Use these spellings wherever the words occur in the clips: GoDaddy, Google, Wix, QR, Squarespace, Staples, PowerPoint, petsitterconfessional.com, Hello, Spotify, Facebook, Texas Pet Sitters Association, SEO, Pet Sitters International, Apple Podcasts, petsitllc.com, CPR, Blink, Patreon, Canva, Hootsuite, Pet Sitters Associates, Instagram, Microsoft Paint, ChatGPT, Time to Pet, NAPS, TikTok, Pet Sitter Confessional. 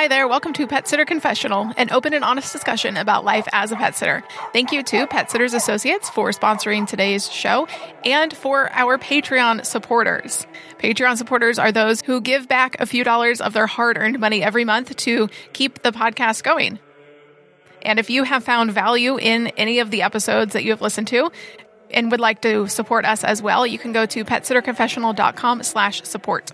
Hi there, welcome to Pet Sitter Confessional, an open and honest discussion about life as a pet sitter. Thank you to Pet Sitters Associates for sponsoring today's show and for our Patreon supporters. Patreon supporters are those who give back a few dollars of their hard-earned money every month to keep the podcast going. And if you have found value in any of the episodes that you have listened to and would like to support us as well, you can go to petsitterconfessional.com/support.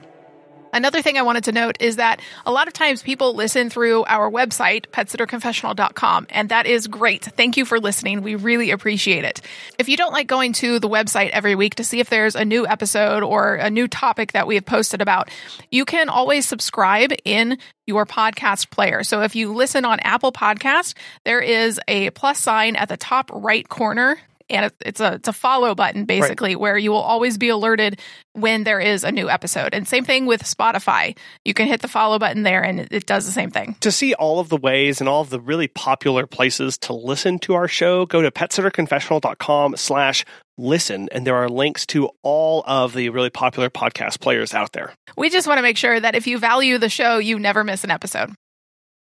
Another thing I wanted to note is that a lot of times people listen through our website, petsitterconfessional.com, and that is great. Thank you for listening. We really appreciate it. If you don't like going to the website every week to see if there's a new episode or a new topic that we have posted about, you can always subscribe in your podcast player. So if you listen on Apple Podcasts, there is a plus sign at the top right corner. And it's a follow button, basically, right, where you will always be alerted when there is a new episode. And same thing with Spotify. You can hit the follow button there, and it does the same thing. To see all of the ways and all of the really popular places to listen to our show, go to petsitterconfessional.com/listen, and there are links to all of the really popular podcast players out there. We just want to make sure that if you value the show, you never miss an episode.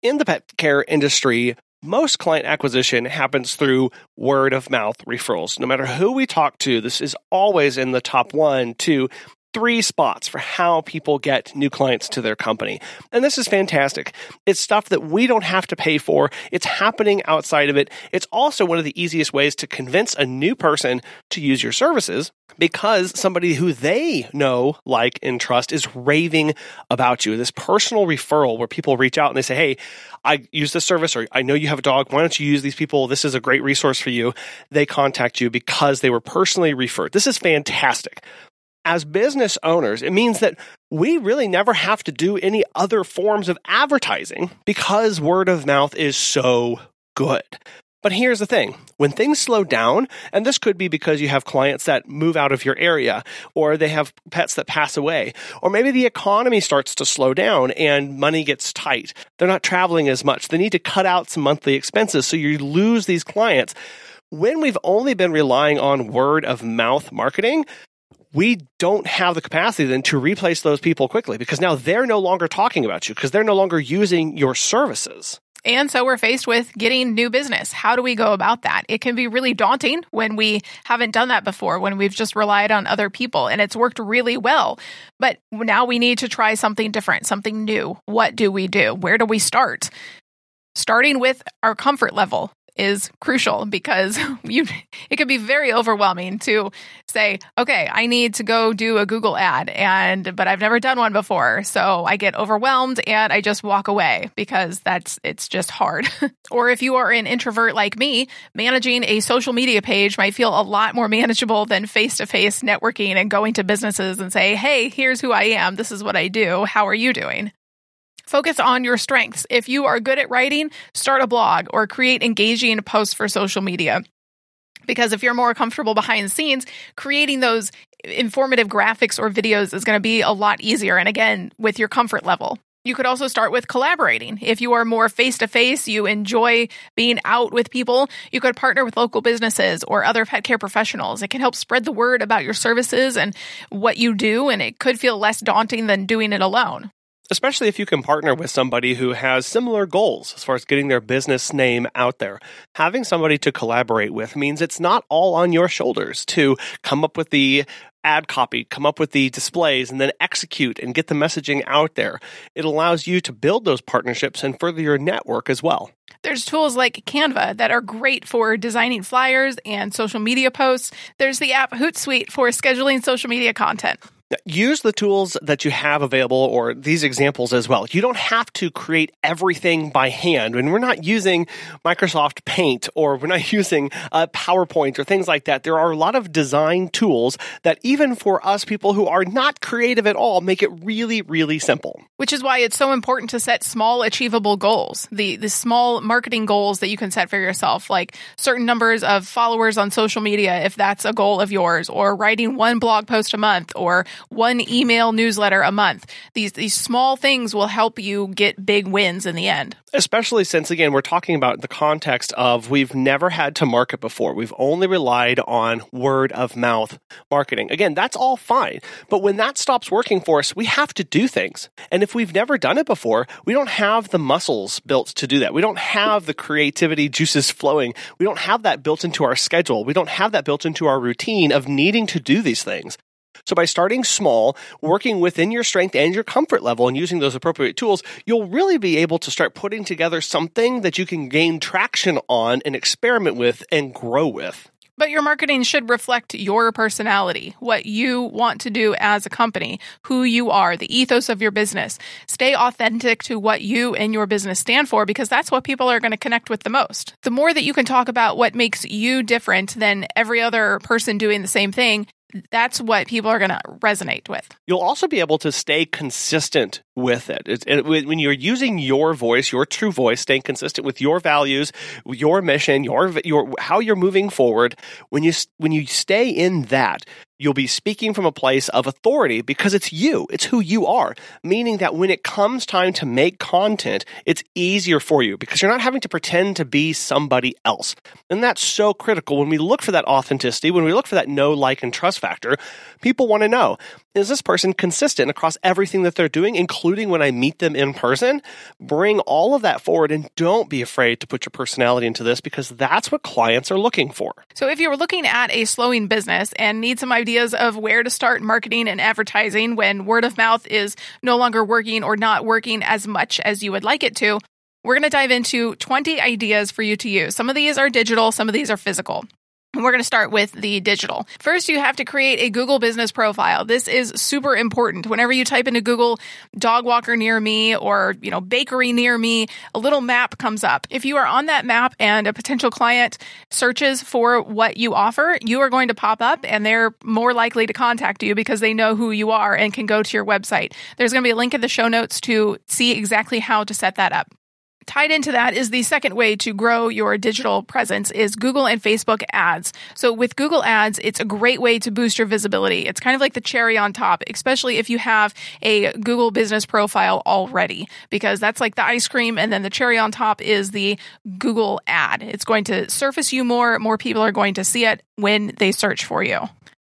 In the pet care industry, most client acquisition happens through word-of-mouth referrals. No matter who we talk to, this is always in the top 1, 2, 3 spots for how people get new clients to their company. And this is fantastic. It's stuff that we don't have to pay for. It's happening outside of it. It's also one of the easiest ways to convince a new person to use your services, because somebody who they know, like, and trust is raving about you. This personal referral where people reach out and they say, hey, I use this service, or I know you have a dog. Why don't you use these people? This is a great resource for you. They contact you because they were personally referred. This is fantastic. As business owners, it means that we really never have to do any other forms of advertising because word of mouth is so good. But here's the thing. When things slow down, and this could be because you have clients that move out of your area, or they have pets that pass away, or maybe the economy starts to slow down and money gets tight. They're not traveling as much. They need to cut out some monthly expenses, so you lose these clients. When we've only been relying on word of mouth marketing, we don't have the capacity then to replace those people quickly, because now they're no longer talking about you, because they're no longer using your services. And so we're faced with getting new business. How do we go about that? It can be really daunting when we haven't done that before, when we've just relied on other people and it's worked really well. But now we need to try something different, something new. What do we do? Where do we start? Starting with our comfort level is crucial, because it could be very overwhelming to say, okay, I need to go do a Google ad, but I've never done one before. So I get overwhelmed and I just walk away, because it's just hard. Or if you are an introvert like me, managing a social media page might feel a lot more manageable than face-to-face networking and going to businesses and say, hey, here's who I am. This is what I do. How are you doing? Focus on your strengths. If you are good at writing, start a blog or create engaging posts for social media. Because if you're more comfortable behind the scenes, creating those informative graphics or videos is going to be a lot easier. And again, with your comfort level. You could also start with collaborating. If you are more face-to-face, you enjoy being out with people, you could partner with local businesses or other pet care professionals. It can help spread the word about your services and what you do, and it could feel less daunting than doing it alone. Especially if you can partner with somebody who has similar goals as far as getting their business name out there. Having somebody to collaborate with means it's not all on your shoulders to come up with the ad copy, come up with the displays, and then execute and get the messaging out there. It allows you to build those partnerships and further your network as well. There's tools like Canva that are great for designing flyers and social media posts. There's the app Hootsuite for scheduling social media content. Use the tools that you have available, or these examples as well. You don't have to create everything by hand. When we're not using Microsoft Paint, or we're not using PowerPoint or things like that, there are a lot of design tools that even for us people who are not creative at all make it really, really simple. Which is why it's so important to set small, achievable goals. The small marketing goals that you can set for yourself, like certain numbers of followers on social media, if that's a goal of yours, or writing one blog post a month, or one email newsletter a month. These small things will help you get big wins in the end. Especially since, again, we're talking about the context of we've never had to market before. We've only relied on word of mouth marketing. Again, that's all fine. But when that stops working for us, we have to do things. And if we've never done it before, we don't have the muscles built to do that. We don't have the creativity juices flowing. We don't have that built into our schedule. We don't have that built into our routine of needing to do these things. So by starting small, working within your strength and your comfort level and using those appropriate tools, you'll really be able to start putting together something that you can gain traction on and experiment with and grow with. But your marketing should reflect your personality, what you want to do as a company, who you are, the ethos of your business. Stay authentic to what you and your business stand for, because that's what people are going to connect with the most. The more that you can talk about what makes you different than every other person doing the same thing, that's what people are going to resonate with. You'll also be able to stay consistent with it. When you're using your voice, your true voice, staying consistent with your values, your mission, your how you're moving forward, when you stay in that, you'll be speaking from a place of authority because it's you. It's who you are, meaning that when it comes time to make content, it's easier for you because you're not having to pretend to be somebody else. And that's so critical. When we look for that authenticity, when we look for that know, like, and trust factor, people want to know, is this person consistent across everything that they're doing, including when I meet them in person? Bring all of that forward and don't be afraid to put your personality into this because that's what clients are looking for. So if you're looking at a slowing business and need some ideas of where to start marketing and advertising when word of mouth is no longer working or not working as much as you would like it to, we're going to dive into 20 ideas for you to use. Some of these are digital, some of these are physical. And we're going to start with the digital. First, you have to create a Google business profile. This is super important. Whenever you type into Google, dog walker near me or, bakery near me, a little map comes up. If you are on that map and a potential client searches for what you offer, you are going to pop up and they're more likely to contact you because they know who you are and can go to your website. There's going to be a link in the show notes to see exactly how to set that up. Tied into that is the second way to grow your digital presence is Google and Facebook ads. So with Google ads, it's a great way to boost your visibility. It's kind of like the cherry on top, especially if you have a Google business profile already, because that's like the ice cream. And then the cherry on top is the Google ad. It's going to surface you more. More people are going to see it when they search for you.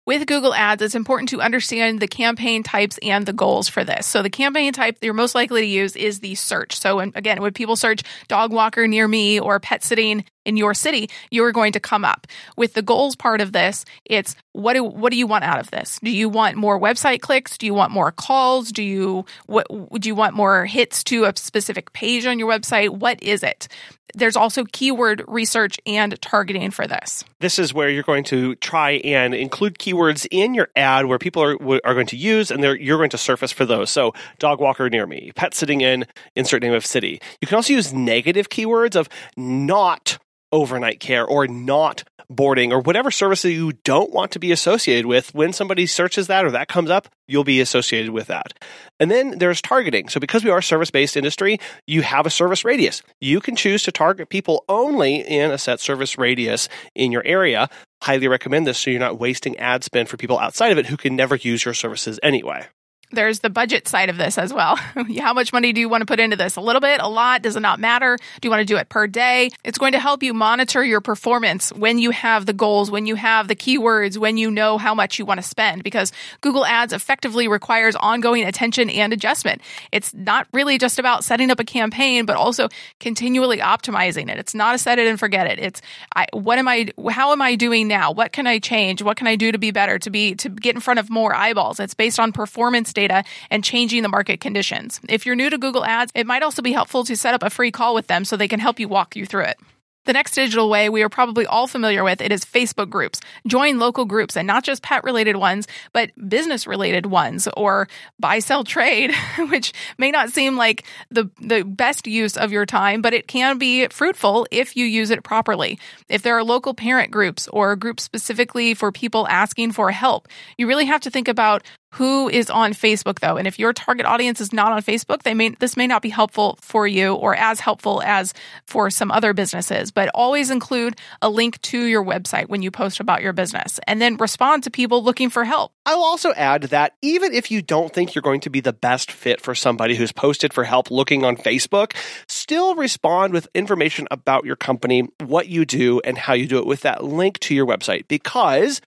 With Google Ads, it's important to understand the campaign types and the goals for this. So the campaign type that you're most likely to use is the search. So again, when people search dog walker near me or pet sitting in your city, you're going to come up. With the goals part of this, it's what do you want out of this? Do you want more website clicks? Do you want more calls? Do you want more hits to a specific page on your website? What is it? There's also keyword research and targeting for this. This is where you're going to try and include keywords in your ad where people are going to use and you're going to surface for those. So dog walker near me, pet sitting in, insert name of city. You can also use negative keywords of not overnight care or not boarding or whatever service that you don't want to be associated with. When somebody searches that or that comes up, you'll be associated with that. And then there's targeting. So because we are a service-based industry, you have a service radius. You can choose to target people only in a set service radius in your area. Highly recommend this so you're not wasting ad spend for people outside of it who can never use your services anyway. There's the budget side of this as well. How much money do you want to put into this? A little bit? A lot? Does it not matter? Do you want to do it per day? It's going to help you monitor your performance when you have the goals, when you have the keywords, when you know how much you want to spend, because Google Ads effectively requires ongoing attention and adjustment. It's not really just about setting up a campaign, but also continually optimizing it. It's not a set it and forget it. It's how am I doing now? What can I change? What can I do to be better, to get in front of more eyeballs? It's based on performance data and changing the market conditions. If you're new to Google Ads, it might also be helpful to set up a free call with them so they can help you walk you through it. The next digital way we are probably all familiar with, it is Facebook groups. Join local groups, and not just pet-related ones, but business-related ones or buy-sell-trade, which may not seem like the best use of your time, but it can be fruitful if you use it properly. If there are local parent groups or groups specifically for people asking for help, you really have to think about who is on Facebook, though. And if your target audience is not on Facebook, this may not be helpful for you or as helpful as for some other businesses. But always include a link to your website when you post about your business, and then respond to people looking for help. I will also add that even if you don't think you're going to be the best fit for somebody who's posted for help looking on Facebook, still respond with information about your company, what you do, and how you do it with that link to your website. Because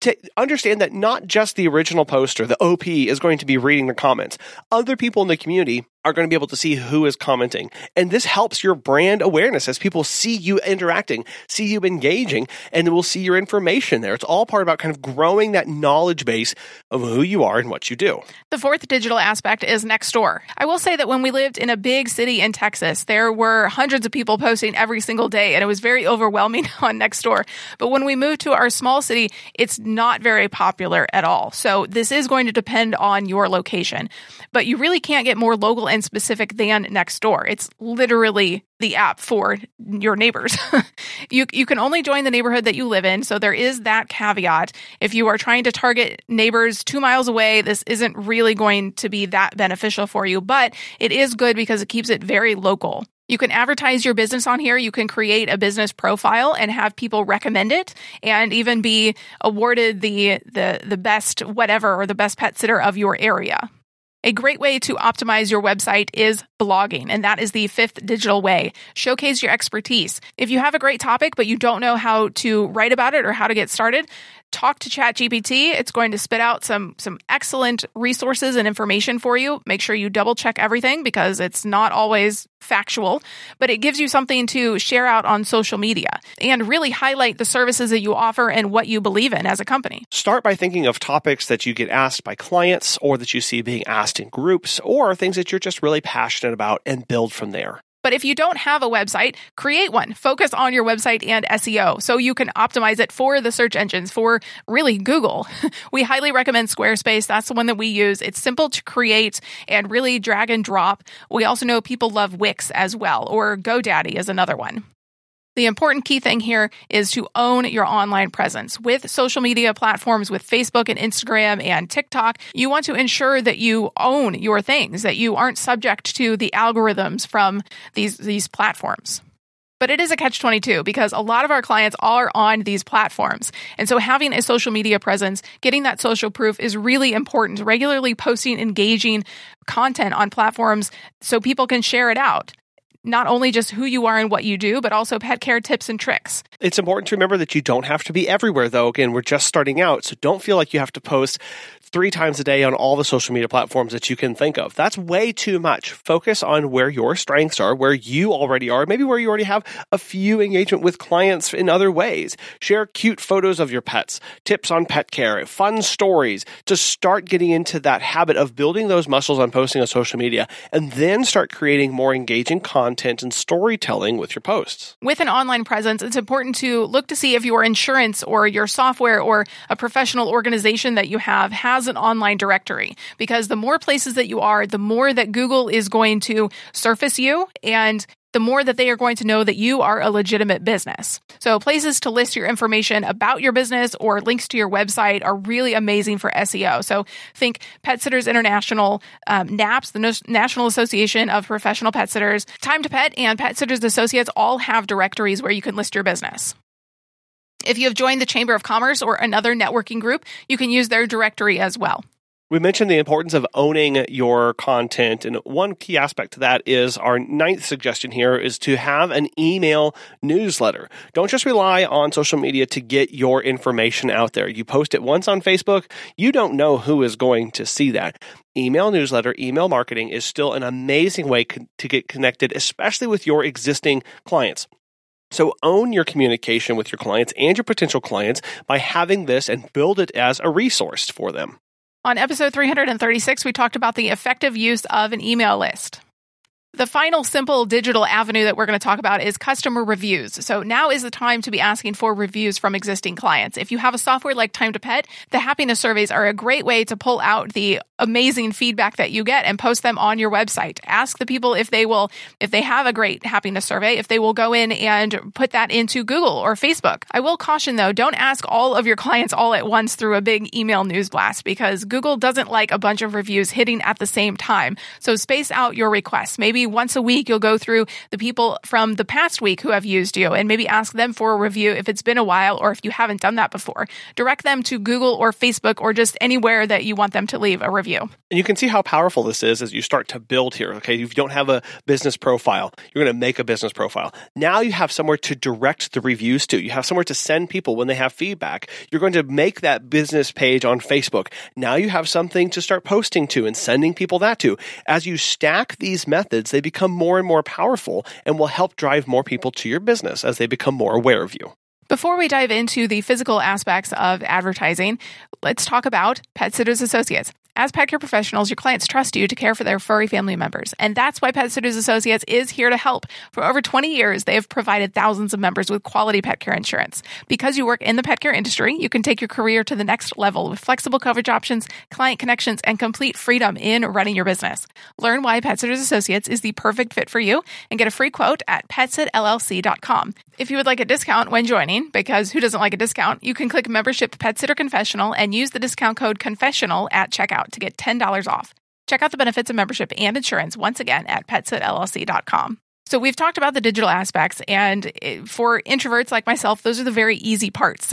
to understand that not just the original poster, the OP, is going to be reading the comments. Other people in the community are going to be able to see who is commenting. And this helps your brand awareness as people see you interacting, see you engaging, and will see your information there. It's all part about kind of growing that knowledge base of who you are and what you do. The fourth digital aspect is Nextdoor. I will say that when we lived in a big city in Texas, there were hundreds of people posting every single day, and it was very overwhelming on Nextdoor. But when we moved to our small city, it's not very popular at all. So this is going to depend on your location. But you really can't get more local and specific than Nextdoor. It's literally the app for your neighbors. You can only join the neighborhood that you live in, so there is that caveat. If you are trying to target neighbors 2 miles away, this isn't really going to be that beneficial for you, but it is good because it keeps it very local. You can advertise your business on here. You can create a business profile and have people recommend it and even be awarded the best whatever or the best pet sitter of your area. A great way to optimize your website is blogging, and that is the fifth digital way. Showcase your expertise. If you have a great topic, but you don't know how to write about it or how to get started, talk to ChatGPT. It's going to spit out some excellent resources and information for you. Make sure you double check everything because it's not always factual, but it gives you something to share out on social media and really highlight the services that you offer and what you believe in as a company. Start by thinking of topics that you get asked by clients or that you see being asked in groups or things that you're just really passionate about and build from there. But if you don't have a website, create one. Focus on your website and SEO so you can optimize it for the search engines, for really Google. We highly recommend Squarespace. That's the one that we use. It's simple to create and really drag and drop. We also know people love Wix as well, or GoDaddy is another one. The important key thing here is to own your online presence. With social media platforms, with Facebook and Instagram and TikTok, you want to ensure that you own your things, that you aren't subject to the algorithms from these platforms. But it is a catch-22 because a lot of our clients are on these platforms. And so having a social media presence, getting that social proof is really important. Regularly posting engaging content on platforms so people can share it out. Not only just who you are and what you do, but also pet care tips and tricks. It's important to remember that you don't have to be everywhere, though. Again, we're just starting out, so don't feel like you have to post 3 times a day on all the social media platforms that you can think of. That's way too much. Focus on where your strengths are, where you already are, maybe where you already have a few engagement with clients in other ways. Share cute photos of your pets, tips on pet care, fun stories to start getting into that habit of building those muscles on posting on social media, and then start creating more engaging content and storytelling with your posts. With an online presence, it's important to look to see if your insurance or your software or a professional organization that you have has an online directory, because the more places that you are, the more that Google is going to surface you and the more that they are going to know that you are a legitimate business. So places to list your information about your business or links to your website are really amazing for SEO. So think Pet Sitters International, NAPS, the National Association of Professional Pet Sitters, Time to Pet, and Pet Sitters Associates all have directories where you can list your business. If you have joined the Chamber of Commerce or another networking group, you can use their directory as well. We mentioned the importance of owning your content, and one key aspect to that is our 9th suggestion here is to have an email newsletter. Don't just rely on social media to get your information out there. You post it once on Facebook, you don't know who is going to see that. Email newsletter, email marketing is still an amazing way to get connected, especially with your existing clients. So own your communication with your clients and your potential clients by having this and build it as a resource for them. On episode 336, we talked about the effective use of an email list. The final simple digital avenue that we're going to talk about is customer reviews. So now is the time to be asking for reviews from existing clients. If you have a software like Time to Pet, the happiness surveys are a great way to pull out the amazing feedback that you get and post them on your website. Ask the people if they have a great happiness survey, if they will go in and put that into Google or Facebook. I will caution though, don't ask all of your clients all at once through a big email news blast because Google doesn't like a bunch of reviews hitting at the same time. So space out your requests. Maybe once a week, you'll go through the people from the past week who have used you and maybe ask them for a review if it's been a while or if you haven't done that before. Direct them to Google or Facebook or just anywhere that you want them to leave a review. And you can see how powerful this is as you start to build here, okay? If you don't have a business profile, you're going to make a business profile. Now you have somewhere to direct the reviews to. You have somewhere to send people when they have feedback. You're going to make that business page on Facebook. Now you have something to start posting to and sending people that to. As you stack these methods, they become more and more powerful and will help drive more people to your business as they become more aware of you. Before we dive into the physical aspects of advertising, let's talk about Pet Sitters Associates. As pet care professionals, your clients trust you to care for their furry family members. And that's why Pet Sitters Associates is here to help. For over 20 years, they have provided thousands of members with quality pet care insurance. Because you work in the pet care industry, you can take your career to the next level with flexible coverage options, client connections, and complete freedom in running your business. Learn why Pet Sitters Associates is the perfect fit for you and get a free quote at petsitllc.com. If you would like a discount when joining, because who doesn't like a discount, you can click membership Pet Sitter Confessional and use the discount code CONFESSIONAL at checkout to get $10 off. Check out the benefits of membership and insurance once again at petsitllc.com. So we've talked about the digital aspects, and for introverts like myself, those are the very easy parts.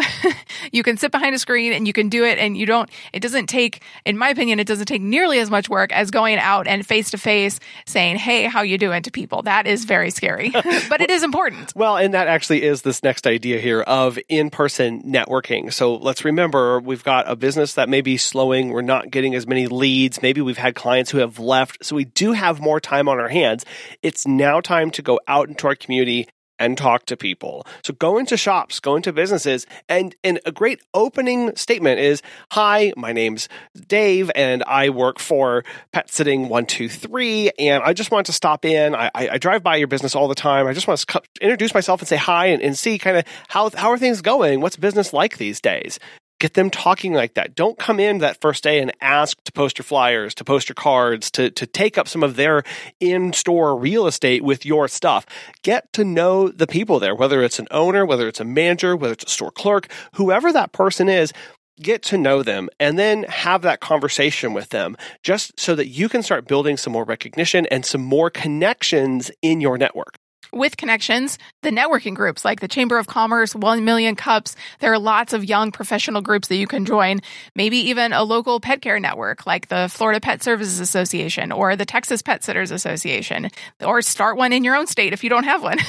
You can sit behind a screen and you can do it, and in my opinion, it doesn't take nearly as much work as going out and face-to-face saying, hey, how you doing to people. That is very scary, but it is important. Well, and that actually is this next idea here of in-person networking. So let's remember, we've got a business that may be slowing. We're not getting as many leads. Maybe we've had clients who have left. So we do have more time on our hands. It's now time to go out into our community and talk to people. So go into shops, go into businesses, and a great opening statement is, hi, my name's Dave, and I work for Pet Sitting 123, and I just want to stop in. I drive by your business all the time. I just want to introduce myself and say hi and see kind of how are things going? What's business like these days? Get them talking like that. Don't come in that first day and ask to post your flyers, to post your cards, to take up some of their in-store real estate with your stuff. Get to know the people there, whether it's an owner, whether it's a manager, whether it's a store clerk, whoever that person is. Get to know them and then have that conversation with them just so that you can start building some more recognition and some more connections in your network. With connections, the networking groups like the Chamber of Commerce, 1 Million Cups, there are lots of young professional groups that you can join, maybe even a local pet care network like the Florida Pet Services Association or the Texas Pet Sitters Association, or start one in your own state if you don't have one.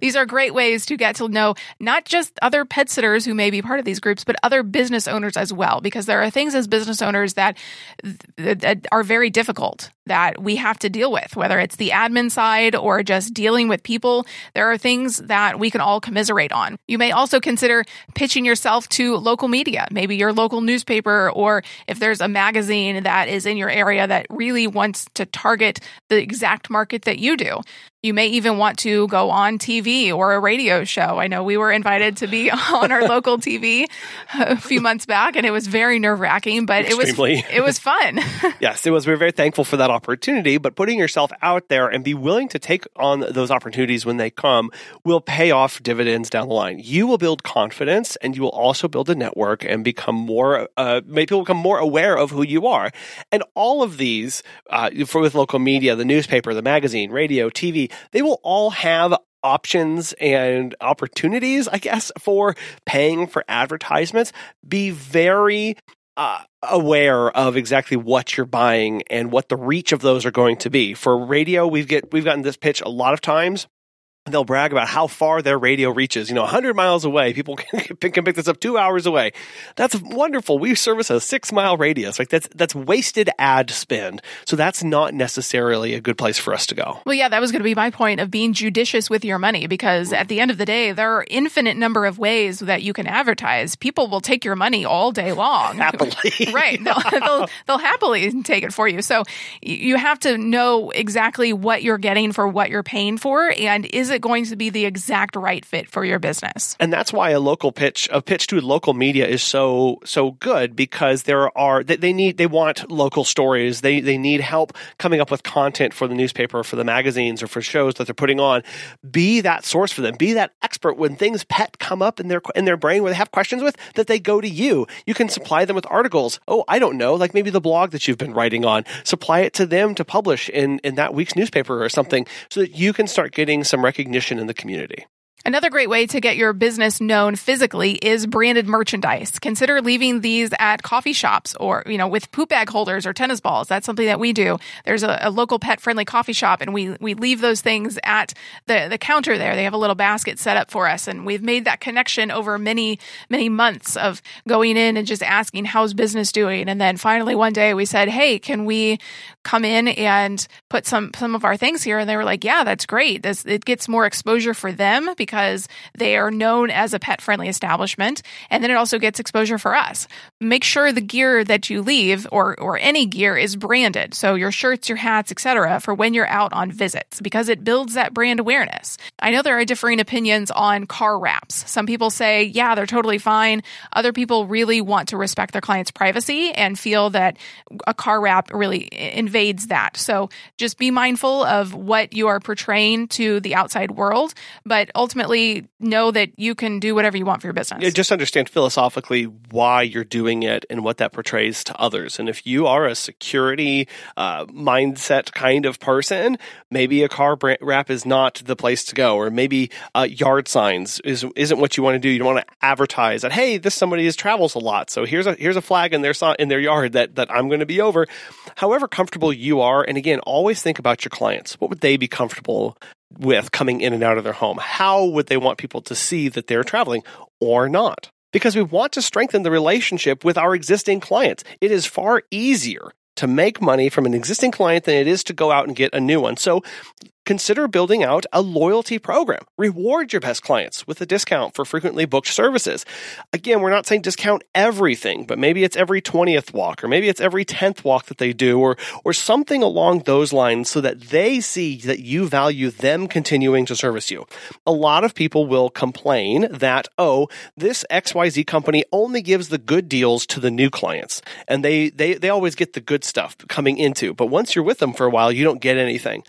These are great ways to get to know not just other pet sitters who may be part of these groups, but other business owners as well, because there are things as business owners that are very difficult that we have to deal with, whether it's the admin side or just dealing with people. There are things that we can all commiserate on. You may also consider pitching yourself to local media, maybe your local newspaper, or if there's a magazine that is in your area that really wants to target the exact market that you do. You may even want to go on TV or a radio show. I know we were invited to be on our local TV a few months back, and it was very nerve-wracking, but it was fun. Yes, it was. We were very thankful for that opportunity, but putting yourself out there and be willing to take on those opportunities when they come will pay off dividends down the line. You will build confidence, and you will also build a network and become more aware of who you are. And all of these, with local media, the newspaper, the magazine, radio, TV, they will all have options and opportunities, I guess, for paying for advertisements. Be very aware of exactly what you're buying and what the reach of those are going to be. For radio, we've gotten this pitch a lot of times. They'll brag about how far their radio reaches. 100 miles away, people can pick this up 2 hours away. That's wonderful. We service a 6-mile radius. That's wasted ad spend. So that's not necessarily a good place for us to go. Well, yeah, that was going to be my point of being judicious with your money, because at the end of the day, there are infinite number of ways that you can advertise. People will take your money all day long. Happily. Right. They'll happily take it for you. So you have to know exactly what you're getting for what you're paying for, and is it going to be the exact right fit for your business. And that's why a pitch to local media is so good, because they want local stories. They need help coming up with content for the newspaper, for the magazines, or for shows that they're putting on. Be that source for them. Be that expert when things pet come up in their brain where they have questions with, that they go to you. You can supply them with articles. Oh, I don't know, like maybe the blog that you've been writing on. Supply it to them to publish in that week's newspaper or something, so that you can start getting some recognition in the community. Another great way to get your business known physically is branded merchandise. Consider leaving these at coffee shops or, with poop bag holders or tennis balls. That's something that we do. There's a local pet-friendly coffee shop, and we leave those things at the counter there. They have a little basket set up for us, and we've made that connection over many, many months of going in and just asking, how's business doing? And then finally one day we said, hey, can we come in and put some of our things here? And they were like, yeah, that's great. It gets more exposure for them because they are known as a pet-friendly establishment, and then it also gets exposure for us. Make sure the gear that you leave, or any gear, is branded. So your shirts, your hats, etc., for when you're out on visits, because it builds that brand awareness. I know there are differing opinions on car wraps. Some people say, yeah, they're totally fine. Other people really want to respect their client's privacy and feel that a car wrap really invades that. So just be mindful of what you are portraying to the outside world, but ultimately, know that you can do whatever you want for your business. Yeah, just understand philosophically why you're doing it and what that portrays to others. And if you are a security mindset kind of person, maybe a car wrap is not the place to go, or maybe yard signs isn't what you want to do. You don't want to advertise that, hey, this somebody travels a lot, so here's a flag in their yard that I'm going to be over. However comfortable you are, and again, always think about your clients. What would they be comfortable with coming in and out of their home? How would they want people to see that they're traveling or not? Because we want to strengthen the relationship with our existing clients. It is far easier to make money from an existing client than it is to go out and get a new one. So consider building out a loyalty program. Reward your best clients with a discount for frequently booked services. Again, we're not saying discount everything, but maybe it's every 20th walk, or maybe it's every 10th walk that they do, or something along those lines, so that they see that you value them continuing to service you. A lot of people will complain that, oh, this XYZ company only gives the good deals to the new clients, and they always get the good stuff coming into. But once you're with them for a while, you don't get anything.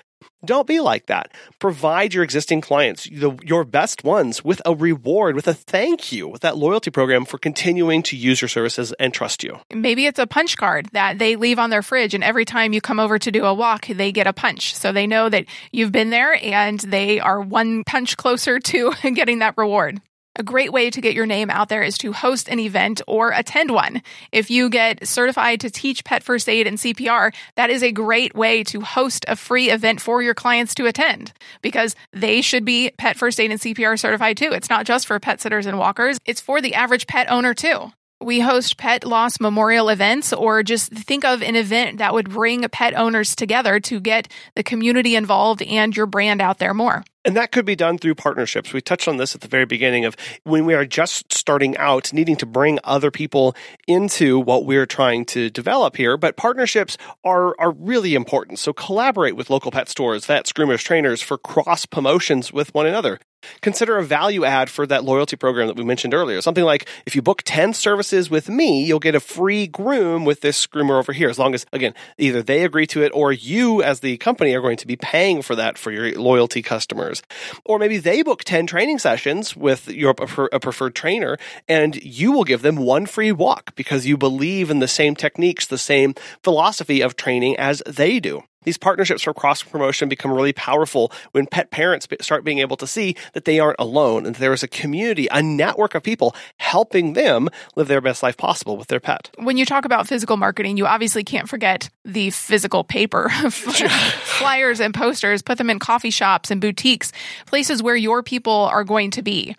Don't be like that. Provide your existing clients, your best ones, with a reward, with a thank you, with that loyalty program for continuing to use your services and trust you. Maybe it's a punch card that they leave on their fridge, and every time you come over to do a walk, they get a punch. So they know that you've been there, and they are one punch closer to getting that reward. A great way to get your name out there is to host an event or attend one. If you get certified to teach pet first aid and CPR, that is a great way to host a free event for your clients to attend, because they should be pet first aid and CPR certified too. It's not just for pet sitters and walkers. It's for the average pet owner too. We host pet loss memorial events, or just think of an event that would bring pet owners together to get the community involved and your brand out there more. And that could be done through partnerships. We touched on this at the very beginning of when we are just starting out, needing to bring other people into what we're trying to develop here. But partnerships are really important. So collaborate with local pet stores, vets, groomers, trainers for cross promotions with one another. Consider a value add for that loyalty program that we mentioned earlier. Something like, if you book 10 services with me, you'll get a free groom with this groomer over here, as long as, again, either they agree to it or you as the company are going to be paying for that for your loyalty customers. Or maybe they book 10 training sessions with a preferred trainer, and you will give them one free walk because you believe in the same techniques, the same philosophy of training as they do. These partnerships for cross-promotion become really powerful when pet parents start being able to see that they aren't alone and that there is a community, a network of people helping them live their best life possible with their pet. When you talk about physical marketing, you obviously can't forget the physical paper, flyers and posters, put them in coffee shops and boutiques, places where your people are going to be.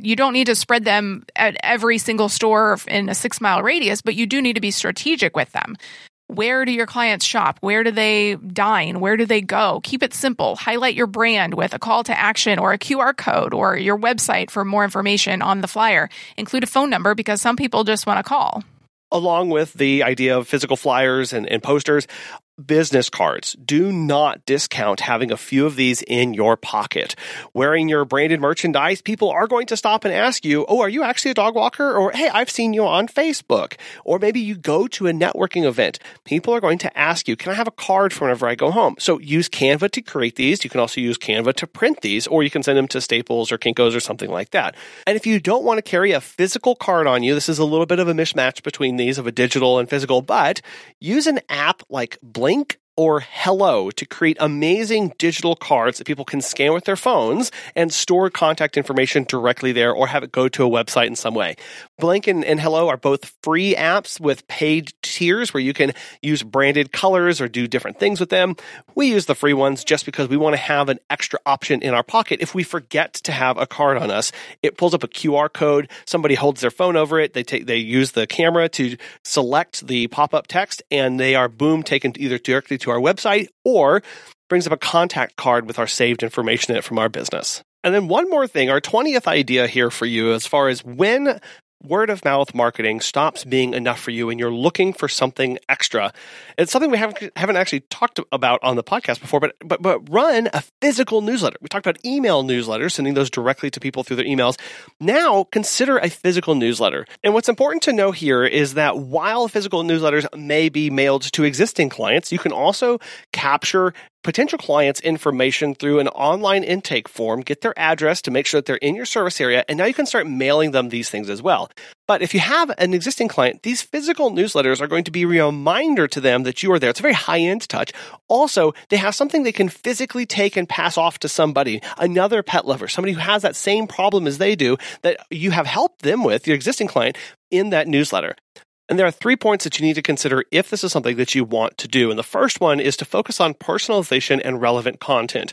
You don't need to spread them at every single store in a 6-mile radius, but you do need to be strategic with them. Where do your clients shop? Where do they dine? Where do they go? Keep it simple. Highlight your brand with a call to action or a QR code or your website for more information on the flyer. Include a phone number because some people just want to call. Along with the idea of physical flyers and posters, business cards. Do not discount having a few of these in your pocket. Wearing your branded merchandise, people are going to stop and ask you, oh, are you actually a dog walker? Or, hey, I've seen you on Facebook. Or maybe you go to a networking event. People are going to ask you, can I have a card for whenever I go home? So use Canva to create these. You can also use Canva to print these, or you can send them to Staples or Kinko's or something like that. And if you don't want to carry a physical card on you, this is a little bit of a mismatch between these of a digital and physical, but use an app like Blink or Hello to create amazing digital cards that people can scan with their phones and store contact information directly there or have it go to a website in some way. Blink and Hello are both free apps with paid tiers where you can use branded colors or do different things with them. We use the free ones just because we want to have an extra option in our pocket. If we forget to have a card on us, it pulls up a QR code. Somebody holds their phone over it. They use the camera to select the pop-up text and they are, boom, taken either directly to our website or brings up a contact card with our saved information in it from our business. And then one more thing, our 20th idea here for you as far as when word of mouth marketing stops being enough for you and you're looking for something extra. It's something we haven't actually talked about on the podcast before, but run a physical newsletter. We talked about email newsletters, sending those directly to people through their emails. Now, consider a physical newsletter. And what's important to know here is that while physical newsletters may be mailed to existing clients, you can also capture potential clients' information through an online intake form, get their address to make sure that they're in your service area, and now you can start mailing them these things as well. But if you have an existing client, these physical newsletters are going to be a reminder to them that you are there. It's a very high-end touch. Also, they have something they can physically take and pass off to somebody, another pet lover, somebody who has that same problem as they do that you have helped them with, your existing client, in that newsletter. And there are 3 points that you need to consider if this is something that you want to do. And the first one is to focus on personalization and relevant content.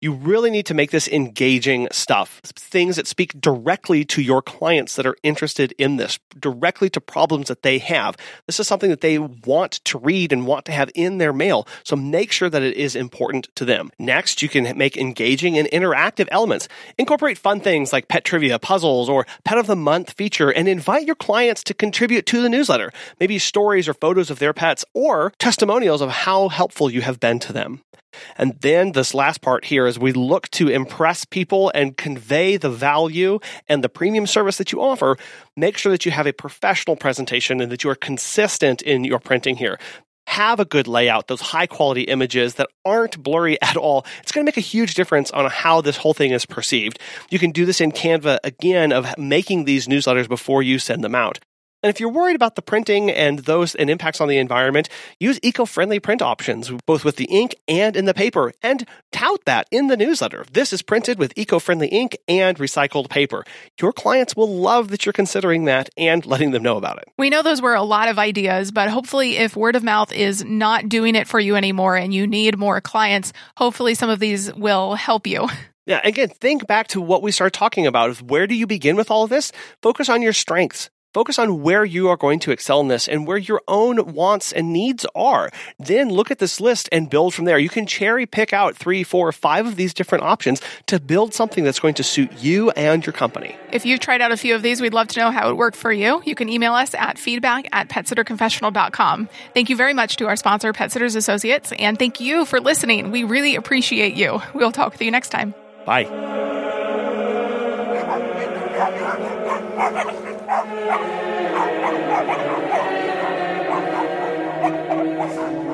You really need to make this engaging stuff, things that speak directly to your clients that are interested in this, directly to problems that they have. This is something that they want to read and want to have in their mail. So make sure that it is important to them. Next, you can make engaging and interactive elements. Incorporate fun things like pet trivia, puzzles, or pet of the month feature, and invite your clients to contribute to the newsletter. Maybe stories or photos of their pets or testimonials of how helpful you have been to them. And then this last part here is we look to impress people and convey the value and the premium service that you offer. Make sure that you have a professional presentation and that you are consistent in your printing here. Have a good layout, those high-quality images that aren't blurry at all. It's going to make a huge difference on how this whole thing is perceived. You can do this in Canva, again, of making these newsletters before you send them out. And if you're worried about the printing and those and impacts on the environment, use eco-friendly print options, both with the ink and in the paper, and tout that in the newsletter. This is printed with eco-friendly ink and recycled paper. Your clients will love that you're considering that and letting them know about it. We know those were a lot of ideas, but hopefully if word of mouth is not doing it for you anymore and you need more clients, hopefully some of these will help you. Yeah, again, think back to what we started talking about. Where do you begin with all of this? Focus on your strengths. Focus on where you are going to excel in this and where your own wants and needs are. Then look at this list and build from there. You can cherry pick out 3, 4, 5 of these different options to build something that's going to suit you and your company. If you've tried out a few of these, we'd love to know how it worked for you. You can email us at feedback@petsitterconfessional.com. Thank you very much to our sponsor, Pet Sitters Associates, and thank you for listening. We really appreciate you. We'll talk with you next time. Bye. Thank you.